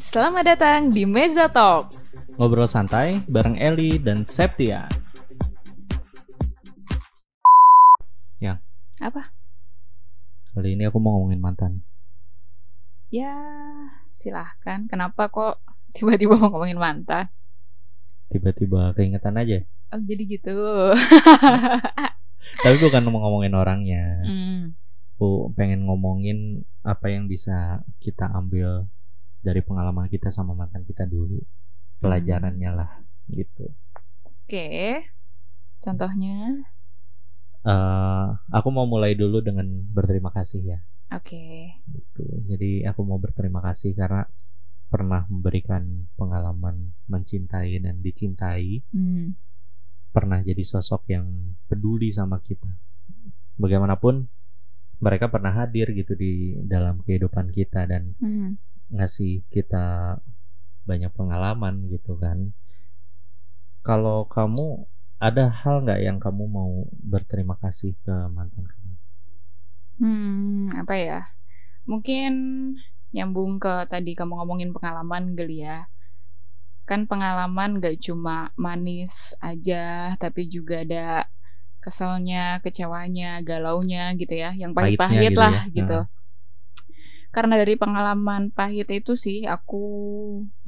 Selamat datang di Mezotalk, ngobrol santai bareng Eli dan Septian. Yang apa? Kali ini aku mau ngomongin mantan. Ya, silahkan. Kenapa kok tiba-tiba mau ngomongin mantan? Tiba-tiba keingetan aja. Oh, jadi gitu. Tapi bukan mau ngomongin orangnya. Aku pengen ngomongin apa yang bisa kita ambil dari pengalaman kita sama mantan kita dulu, pelajarannya lah gitu. Oke, contohnya aku mau mulai dulu dengan berterima kasih ya. Oke. Gitu. Jadi aku mau berterima kasih karena pernah memberikan pengalaman mencintai dan dicintai, pernah jadi sosok yang peduli sama kita. Bagaimanapun mereka pernah hadir gitu di dalam kehidupan kita dan ngasih kita banyak pengalaman gitu kan. Kalau kamu ada hal nggak yang kamu mau berterima kasih ke mantan kamu? Apa ya? Mungkin nyambung ke tadi kamu ngomongin pengalaman kali ya. Kan pengalaman nggak cuma manis aja, tapi juga ada keselnya, kecewanya, galaunya gitu ya, yang pahit-pahit lah gitu. Ya. Karena dari pengalaman pahit itu sih aku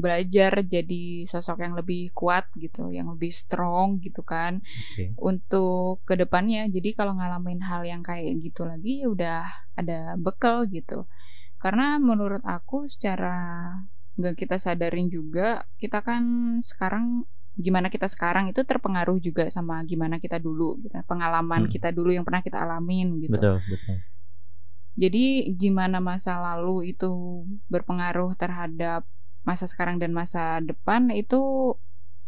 belajar jadi sosok yang lebih kuat gitu, yang lebih strong gitu kan. Okay. Untuk kedepannya, jadi kalau ngalamin hal yang kayak gitu lagi udah ada bekal gitu. Karena menurut aku secara nggak kita sadarin juga, kita kan sekarang, gimana kita sekarang itu terpengaruh juga sama gimana kita dulu gitu, pengalaman kita dulu yang pernah kita alamin gitu. Betul. Jadi gimana masa lalu itu berpengaruh terhadap masa sekarang dan masa depan itu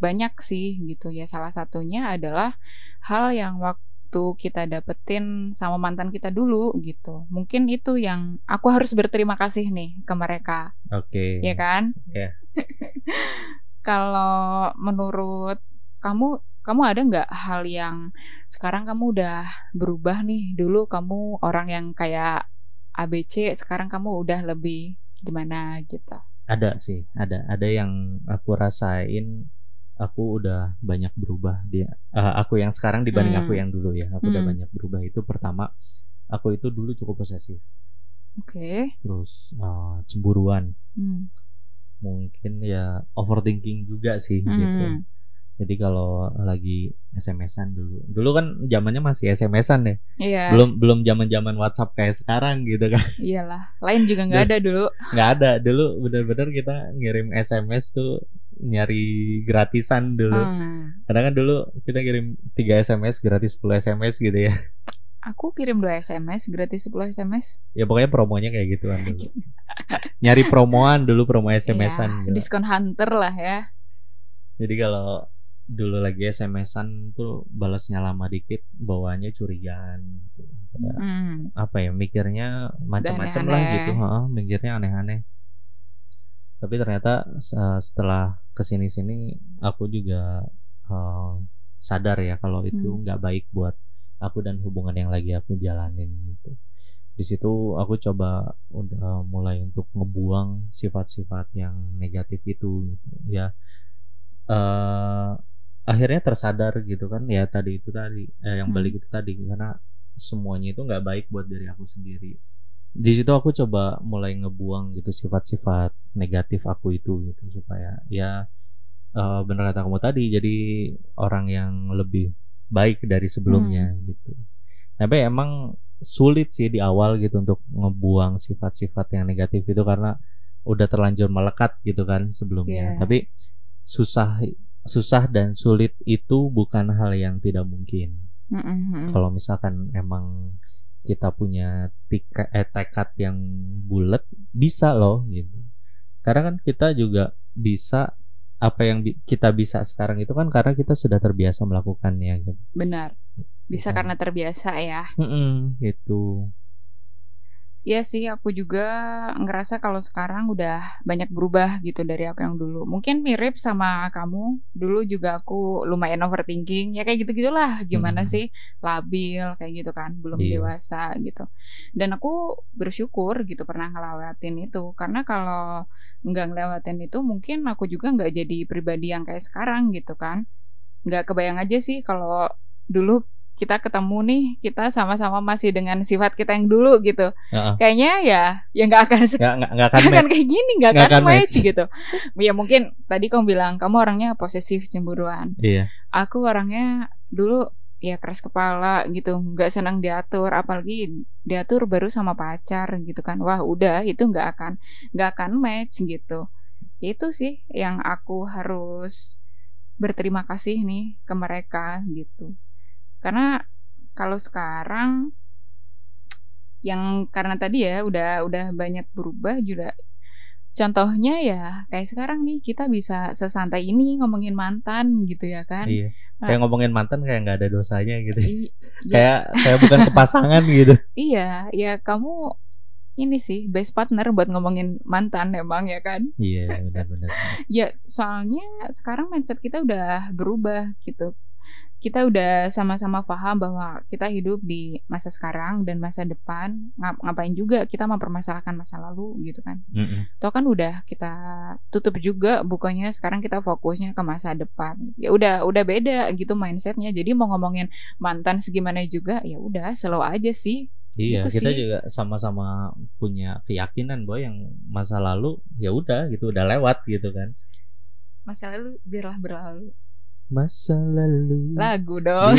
banyak sih gitu ya. Salah satunya adalah hal yang waktu kita dapetin sama mantan kita dulu gitu. Mungkin itu yang aku harus berterima kasih nih ke mereka. Oke. Okay. Ya kan? Yeah. Kalau menurut kamu ada nggak hal yang sekarang kamu udah berubah nih? Dulu kamu orang yang kayak ABC, sekarang kamu udah lebih gimana gitu? Ada sih, ada yang aku rasain aku udah banyak berubah dia, aku yang sekarang dibanding aku yang dulu ya. Aku udah banyak berubah. Itu pertama, aku itu dulu cukup posesif. Oke. Terus cemburuan, mungkin ya overthinking juga sih gitu. Jadi kalau lagi SMS-an dulu kan zamannya masih SMS-an ya. Iya. Belum zaman-zaman WhatsApp kayak sekarang gitu kan. Iyalah, Line juga nggak ada dulu. Nggak ada dulu, benar-benar kita ngirim SMS tuh nyari gratisan dulu. Karena kan dulu kita kirim 3 SMS gratis 10 SMS gitu ya. Aku kirim 2 SMS gratis 10 SMS. Ya pokoknya promonya kayak gituan dulu. Nyari promoan dulu, promo SMS-an. Iya, diskon hunter lah ya. Jadi kalau dulu lagi SMS-an tuh balasnya lama dikit, bawaannya curigaan gitu. Apa ya, mikirnya macam-macam lah gitu, mikirnya aneh-aneh. Tapi ternyata setelah kesini-sini aku juga sadar ya kalau itu nggak baik buat aku dan hubungan yang lagi aku jalanin gitu. Di situ aku coba mulai untuk ngebuang sifat-sifat yang negatif itu gitu ya. Akhirnya tersadar gitu kan ya, yang balik itu tadi, karena semuanya itu nggak baik buat diri aku sendiri. Di situ aku coba mulai ngebuang gitu sifat-sifat negatif aku itu gitu, supaya ya bener kata kamu tadi, jadi orang yang lebih baik dari sebelumnya gitu. Tapi emang sulit sih di awal gitu untuk ngebuang sifat-sifat yang negatif itu, karena udah terlanjur melekat gitu kan sebelumnya. Tapi susah dan sulit itu bukan hal yang tidak mungkin. Kalau misalkan emang kita punya tekad yang bulat, bisa loh gitu. Karena kan kita juga bisa, apa yang kita bisa sekarang itu kan karena kita sudah terbiasa melakukannya gitu. Benar. Bisa karena terbiasa ya. Gitu. Iya sih, aku juga ngerasa kalau sekarang udah banyak berubah gitu dari aku yang dulu. Mungkin mirip sama kamu, dulu juga aku lumayan overthinking, ya kayak gitu-gitulah, gimana sih, labil kayak gitu kan, belum dewasa gitu. Dan aku bersyukur gitu pernah ngelewatin itu, karena kalau nggak ngelewatin itu mungkin aku juga nggak jadi pribadi yang kayak sekarang gitu kan. Nggak kebayang aja sih kalau dulu kita ketemu nih, kita sama-sama masih dengan sifat kita yang dulu gitu. Kayaknya ya nggak akan kayak gini, nggak akan match gitu. Ya mungkin tadi kamu bilang kamu orangnya posesif, cemburuan. Iya. Aku orangnya dulu ya keras kepala gitu, nggak senang diatur, apalagi diatur baru sama pacar gitu kan. Wah udah itu nggak akan match gitu. Itu sih yang aku harus berterima kasih nih ke mereka gitu. Karena kalau sekarang yang karena tadi ya udah banyak berubah juga. Contohnya ya kayak sekarang nih kita bisa sesantai ini ngomongin mantan gitu ya kan. Iya. Kayak ngomongin mantan kayak nggak ada dosanya gitu. Iya. Kayak bukan kepasangan gitu. Iya, ya kamu ini sih best partner buat ngomongin mantan emang ya kan. Iya, benar-benar. Ya, soalnya sekarang mindset kita udah berubah gitu. Kita udah sama-sama paham bahwa kita hidup di masa sekarang dan masa depan, ngapain juga kita mempermasalahkan masa lalu gitu kan. Toh kan udah kita tutup juga bukannya, sekarang kita fokusnya ke masa depan. Ya udah beda gitu mindsetnya. Jadi mau ngomongin mantan segimana juga ya udah slow aja sih. Iya, gitu kita sih juga sama-sama punya keyakinan bahwa yang masa lalu ya udah gitu, udah lewat gitu kan. Masa lalu biarlah berlalu. Masa lalu. Lagu dong.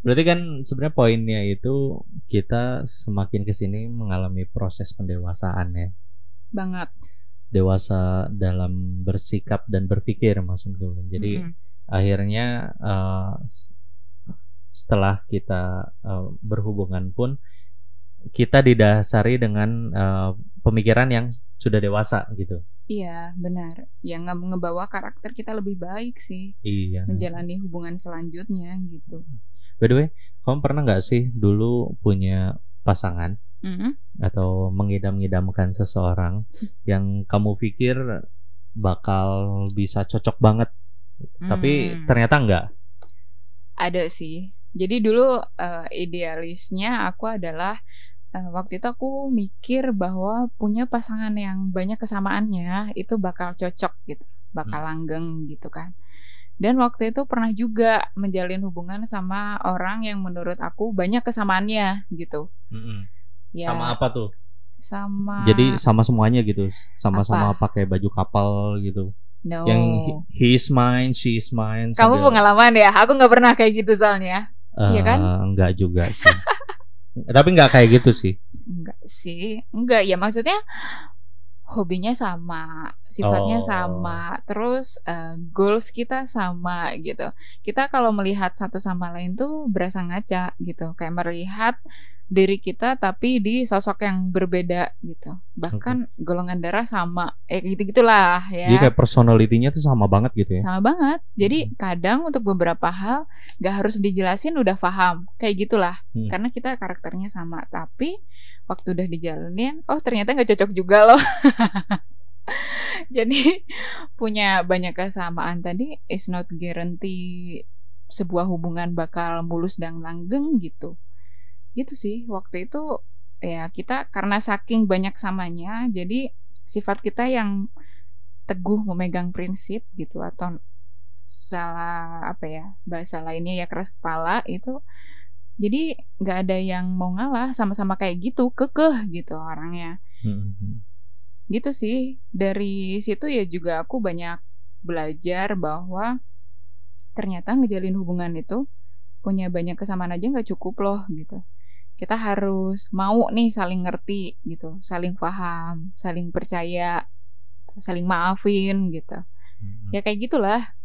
Berarti kan sebenarnya poinnya itu kita semakin kesini mengalami proses pendewasaan ya. Banget. Dewasa dalam bersikap dan berpikir maksudku. Jadi akhirnya setelah kita berhubungan pun kita didasari dengan pemikiran yang sudah dewasa gitu. Iya benar, yang ngebawa karakter kita lebih baik sih. Iya. Menjalani hubungan selanjutnya gitu. By the way, kamu pernah nggak sih dulu punya pasangan atau mengidam-idamkan seseorang yang kamu pikir bakal bisa cocok banget, tapi ternyata nggak? Ada sih. Jadi dulu idealisnya aku adalah, waktu itu aku mikir bahwa punya pasangan yang banyak kesamaannya itu bakal cocok gitu, bakal langgeng gitu kan. Dan waktu itu pernah juga menjalin hubungan sama orang yang menurut aku banyak kesamaannya gitu. Ya, sama apa tuh? Sama. Jadi sama semuanya gitu, sama-sama pakai baju kapal gitu. No. Yang he is mine, she is mine. Kamu pengalaman ya? Aku nggak pernah kayak gitu soalnya. Iya kan? Nggak juga sih. Tapi nggak kayak gitu sih. Nggak sih, nggak ya, maksudnya hobinya sama, sifatnya sama, terus goals kita sama gitu. Kita kalau melihat satu sama lain tuh berasa ngaca gitu, kayak melihat diri kita tapi di sosok yang berbeda gitu. Bahkan golongan darah sama, gitu-gitulah ya. Jadi kayak personalitinya tuh sama banget gitu ya. Sama banget. Jadi kadang untuk beberapa hal gak harus dijelasin udah paham, kayak gitulah. Karena kita karakternya sama, tapi waktu udah dijalanin, oh ternyata gak cocok juga loh. Jadi punya banyak kesamaan tadi is not guarantee sebuah hubungan bakal mulus dan langgeng gitu. Gitu sih, waktu itu ya kita karena saking banyak samanya, jadi sifat kita yang teguh memegang prinsip gitu, atau salah apa ya, bahasa lainnya ya keras kepala itu. Jadi nggak ada yang mau ngalah, sama-sama kayak gitu, kekeh gitu orangnya. Gitu sih, dari situ ya juga aku banyak belajar bahwa ternyata ngejalin hubungan itu punya banyak kesamaan aja nggak cukup loh gitu. Kita harus mau nih saling ngerti gitu, saling paham, saling percaya, saling maafin gitu. Ya kayak gitulah.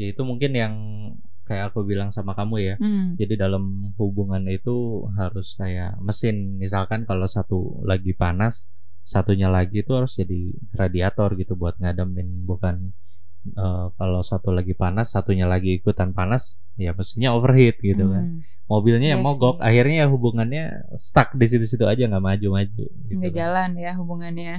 Ya itu mungkin yang kayak aku bilang sama kamu ya. Jadi dalam hubungan itu harus kayak mesin. Misalkan kalau satu lagi panas, satunya lagi itu harus jadi radiator gitu buat ngademin, bukan kalau satu lagi panas, satunya lagi ikutan panas, ya mesinnya overheat gitu kan. Mobilnya yang mogok, akhirnya ya hubungannya stuck di situ-situ aja, nggak maju-maju. Gitu nggak kan. Jalan ya hubungannya.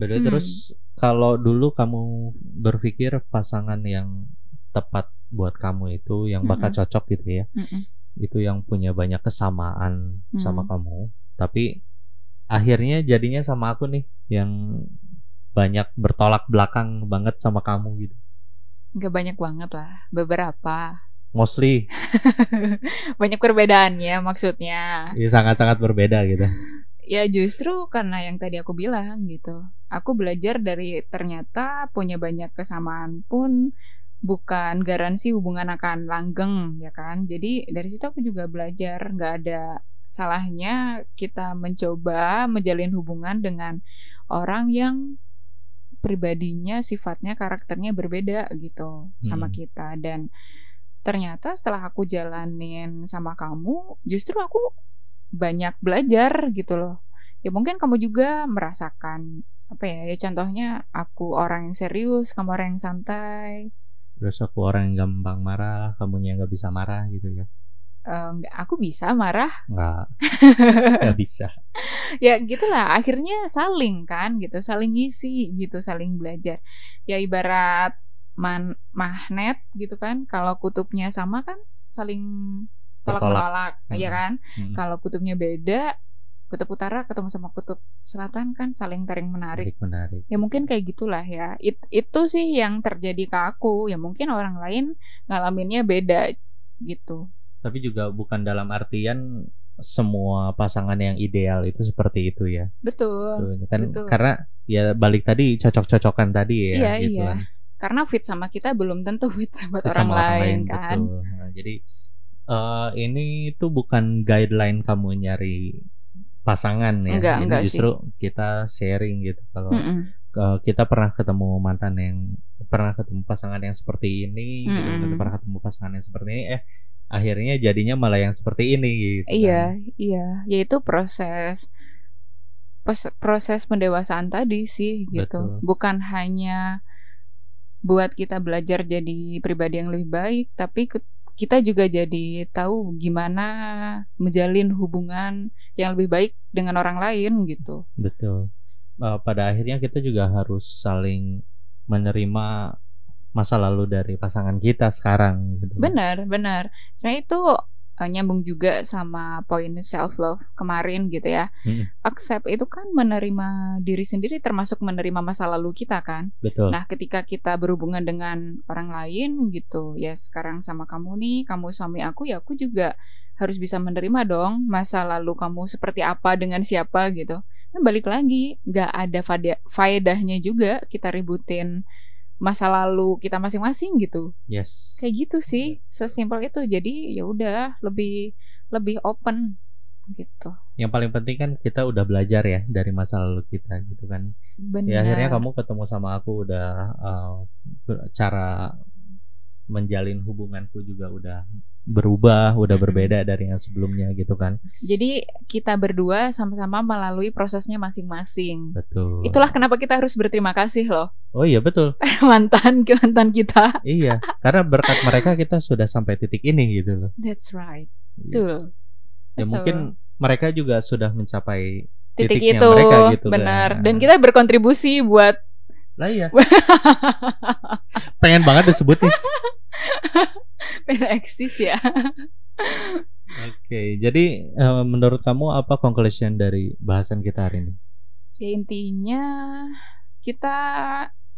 Terus kalau dulu kamu berpikir pasangan yang tepat buat kamu itu yang bakal cocok gitu ya, itu yang punya banyak kesamaan sama kamu, tapi akhirnya jadinya sama aku nih yang banyak bertolak belakang banget sama kamu gitu. Gak banyak banget lah, beberapa. Mostly banyak perbedaannya maksudnya. Iya, sangat-sangat berbeda gitu. Ya justru karena yang tadi aku bilang gitu, aku belajar dari ternyata punya banyak kesamaan pun bukan garansi hubungan akan langgeng ya kan. Jadi dari situ aku juga belajar gak ada salahnya kita mencoba menjalin hubungan dengan orang yang pribadinya, sifatnya, karakternya berbeda gitu sama kita. Dan ternyata setelah aku jalanin sama kamu, justru aku banyak belajar gitu loh. Ya mungkin kamu juga merasakan apa ya, ya contohnya aku orang yang serius, kamu orang yang santai. Terus aku orang yang gampang marah, kamunya yang gak bisa marah gitu ya. Aku bisa marah. Nggak bisa. Ya gitulah, akhirnya saling kan gitu, saling ngisi gitu, saling belajar. Ya ibarat magnet gitu kan, kalau kutubnya sama kan saling tolak-menolak ya kan. Kalau kutubnya beda, kutub utara ketemu sama kutub selatan kan saling tarik-menarik. Ya mungkin kayak gitulah ya. Itu sih yang terjadi ke aku. Ya mungkin orang lain ngalaminnya beda gitu. Tapi juga bukan dalam artian semua pasangan yang ideal itu seperti itu ya. Betul. Kan betul. Karena ya balik tadi, cocok-cocokan tadi ya. Iya, gitu iya. Kan. Karena fit sama kita belum tentu fit sama orang lain kan. Betul. Nah, jadi ini tuh bukan guideline kamu nyari pasangan ya. Enggak justru sih. Kita sharing gitu kalau kita pernah ketemu pasangan yang seperti ini, gitu, pernah ketemu pasangan yang seperti ini, akhirnya jadinya malah yang seperti ini. Gitu, iya, yaitu proses pendewasaan tadi sih gitu. Betul. Bukan hanya buat kita belajar jadi pribadi yang lebih baik, tapi kita juga jadi tahu gimana menjalin hubungan yang lebih baik dengan orang lain gitu. Betul. Pada akhirnya kita juga harus saling menerima masa lalu dari pasangan kita sekarang gitu. Benar. Sebenarnya itu nyambung juga sama poin self love kemarin gitu ya. Accept itu kan menerima diri sendiri, termasuk menerima masa lalu kita kan. Betul. Nah ketika kita berhubungan dengan orang lain gitu, ya sekarang sama kamu nih, kamu suami aku, ya aku juga harus bisa menerima dong masa lalu kamu seperti apa dengan siapa gitu. Nah, balik lagi, gak ada faedahnya juga kita ributin masa lalu kita masing-masing gitu. Yes. Kayak gitu sih, sesimpel itu. Jadi ya udah lebih open gitu. Yang paling penting kan kita udah belajar ya dari masa lalu kita gitu kan. Benar. Ya akhirnya kamu ketemu sama aku udah cara menjalin hubunganku juga udah berubah, udah berbeda dari yang sebelumnya gitu kan. Jadi kita berdua sama-sama melalui prosesnya masing-masing. Betul. Itulah kenapa kita harus berterima kasih loh. Oh iya betul. Mantan kita. Iya, karena berkat mereka kita sudah sampai titik ini gitu loh. That's right. Betul. Ya betul. Mungkin mereka juga sudah mencapai titiknya itu, mereka gitu. Benar. Kan. Dan kita berkontribusi buat. Lah iya. Pengen banget disebut nih. Beda eksis ya. Oke, jadi menurut kamu apa conclusion dari bahasan kita hari ini? Ya intinya kita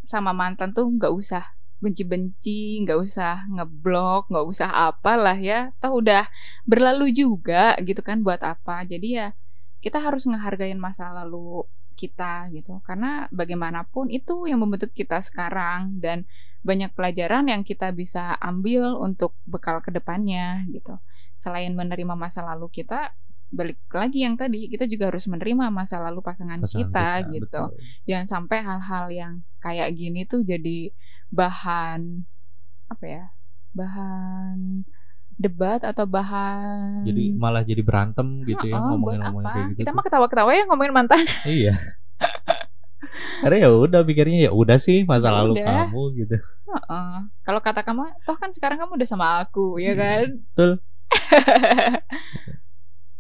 sama mantan tuh gak usah benci-benci, gak usah ngeblok, gak usah apalah ya. Toh udah berlalu juga gitu kan, buat apa. Jadi ya kita harus ngehargain masa lalu kita gitu, karena bagaimanapun itu yang membentuk kita sekarang, dan banyak pelajaran yang kita bisa ambil untuk bekal kedepannya gitu. Selain menerima masa lalu kita, balik lagi yang tadi, kita juga harus menerima masa lalu pasangan kita gitu. Betul. Jangan sampai hal-hal yang kayak gini tuh jadi bahan debat atau bahan, jadi malah jadi berantem gitu ya, ngomongin kayak gitu. Kita mah ketawa-ketawa ya ngomongin mantan. Iya. Karena ya udah pikirnya ya udah sih masa lalu kamu gitu. Kalau kata kamu, toh kan sekarang kamu udah sama aku, ya kan? Betul.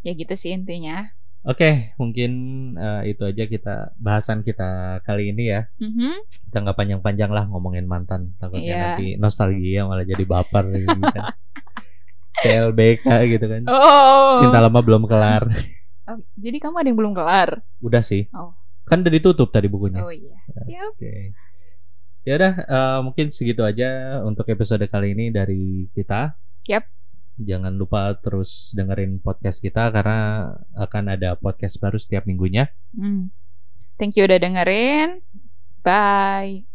Ya gitu sih intinya. Oke, mungkin itu aja kita bahasan kita kali ini ya. Kita nggak panjang-panjang lah ngomongin mantan, takutnya nanti nostalgia malah jadi baper gitu kan. CLBK gitu kan. Cinta lama belum kelar. Jadi kamu ada yang belum kelar? Udah sih. Kan udah ditutup tadi bukunya. Siap. Ya udah, mungkin segitu aja untuk episode kali ini dari kita. Jangan lupa terus dengerin podcast kita karena akan ada podcast baru setiap minggunya. Thank you udah dengerin. Bye.